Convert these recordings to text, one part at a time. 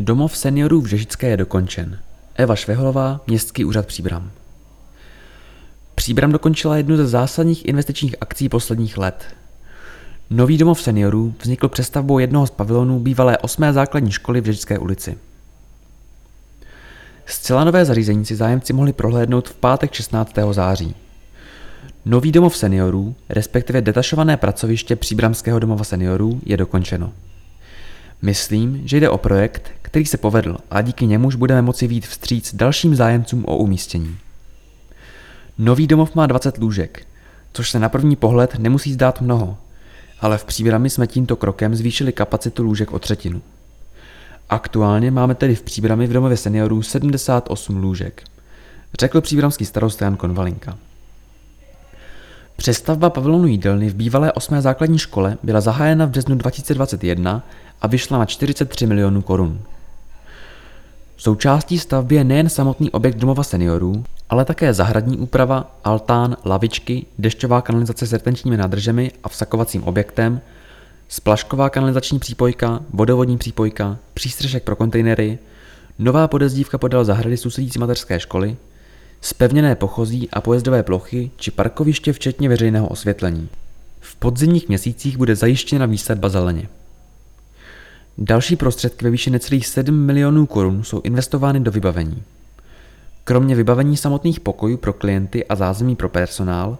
Domov seniorů v Žežické je dokončen. Eva Šveholová, Městský úřad Příbram. Příbram dokončila jednu ze zásadních investičních akcí posledních let. Nový domov seniorů vznikl přestavbou jednoho z pavilonů bývalé 8. základní školy v Žežické ulici. Zcela nové zařízení si zájemci mohli prohlédnout v pátek 16. září. Nový domov seniorů, respektive detašované pracoviště Příbramského domova seniorů, je dokončeno. Myslím, že jde o projekt, který se povedl a díky němuž budeme moci vyjít vstříc dalším zájemcům o umístění. Nový domov má 20 lůžek, což se na první pohled nemusí zdát mnoho, ale v Příbrami jsme tímto krokem zvýšili kapacitu lůžek o 3. Aktuálně máme tedy v Příbrami v domově seniorů 78 lůžek, řekl příbramský starosta Jan Konvalinka. Přestavba pavilonu jídelny v bývalé 8. základní škole byla zahájena v březnu 2021 a vyšla na 43 milionů korun. Součástí stavby je nejen samotný objekt domova seniorů, ale také zahradní úprava, altán, lavičky, dešťová kanalizace s retenčními nádržemi a vsakovacím objektem, splašková kanalizační přípojka, vodovodní přípojka, přístřešek pro kontejnery, nová podezdívka podél zahrady sousedící mateřské školy, zpevněné pochozí a pojezdové plochy či parkoviště včetně veřejného osvětlení. V podzimních měsících bude zajištěna výsadba zeleně. Další prostředky ve výši necelých 7 milionů korun jsou investovány do vybavení. Kromě vybavení samotných pokojů pro klienty a zázemí pro personál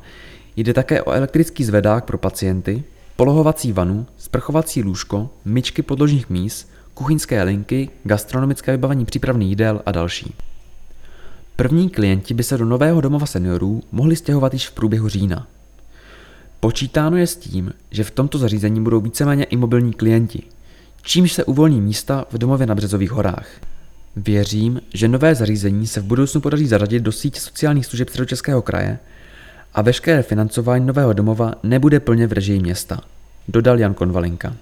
jde také o elektrický zvedák pro pacienty, polohovací vanu, sprchovací lůžko, myčky podložních míst, kuchyňské linky, gastronomické vybavení přípravných jídel a další. První klienti by se do nového domova seniorů mohli stěhovat již v průběhu října. Počítáno je s tím, že v tomto zařízení budou víceméně i mobilní klienti, čímž se uvolní místa v domově na Březových horách. Věřím, že nové zařízení se v budoucnu podaří zařadit do sítě sociálních služeb Středočeského kraje a veškeré financování nového domova nebude plně v režii města, dodal Jan Konvalinka.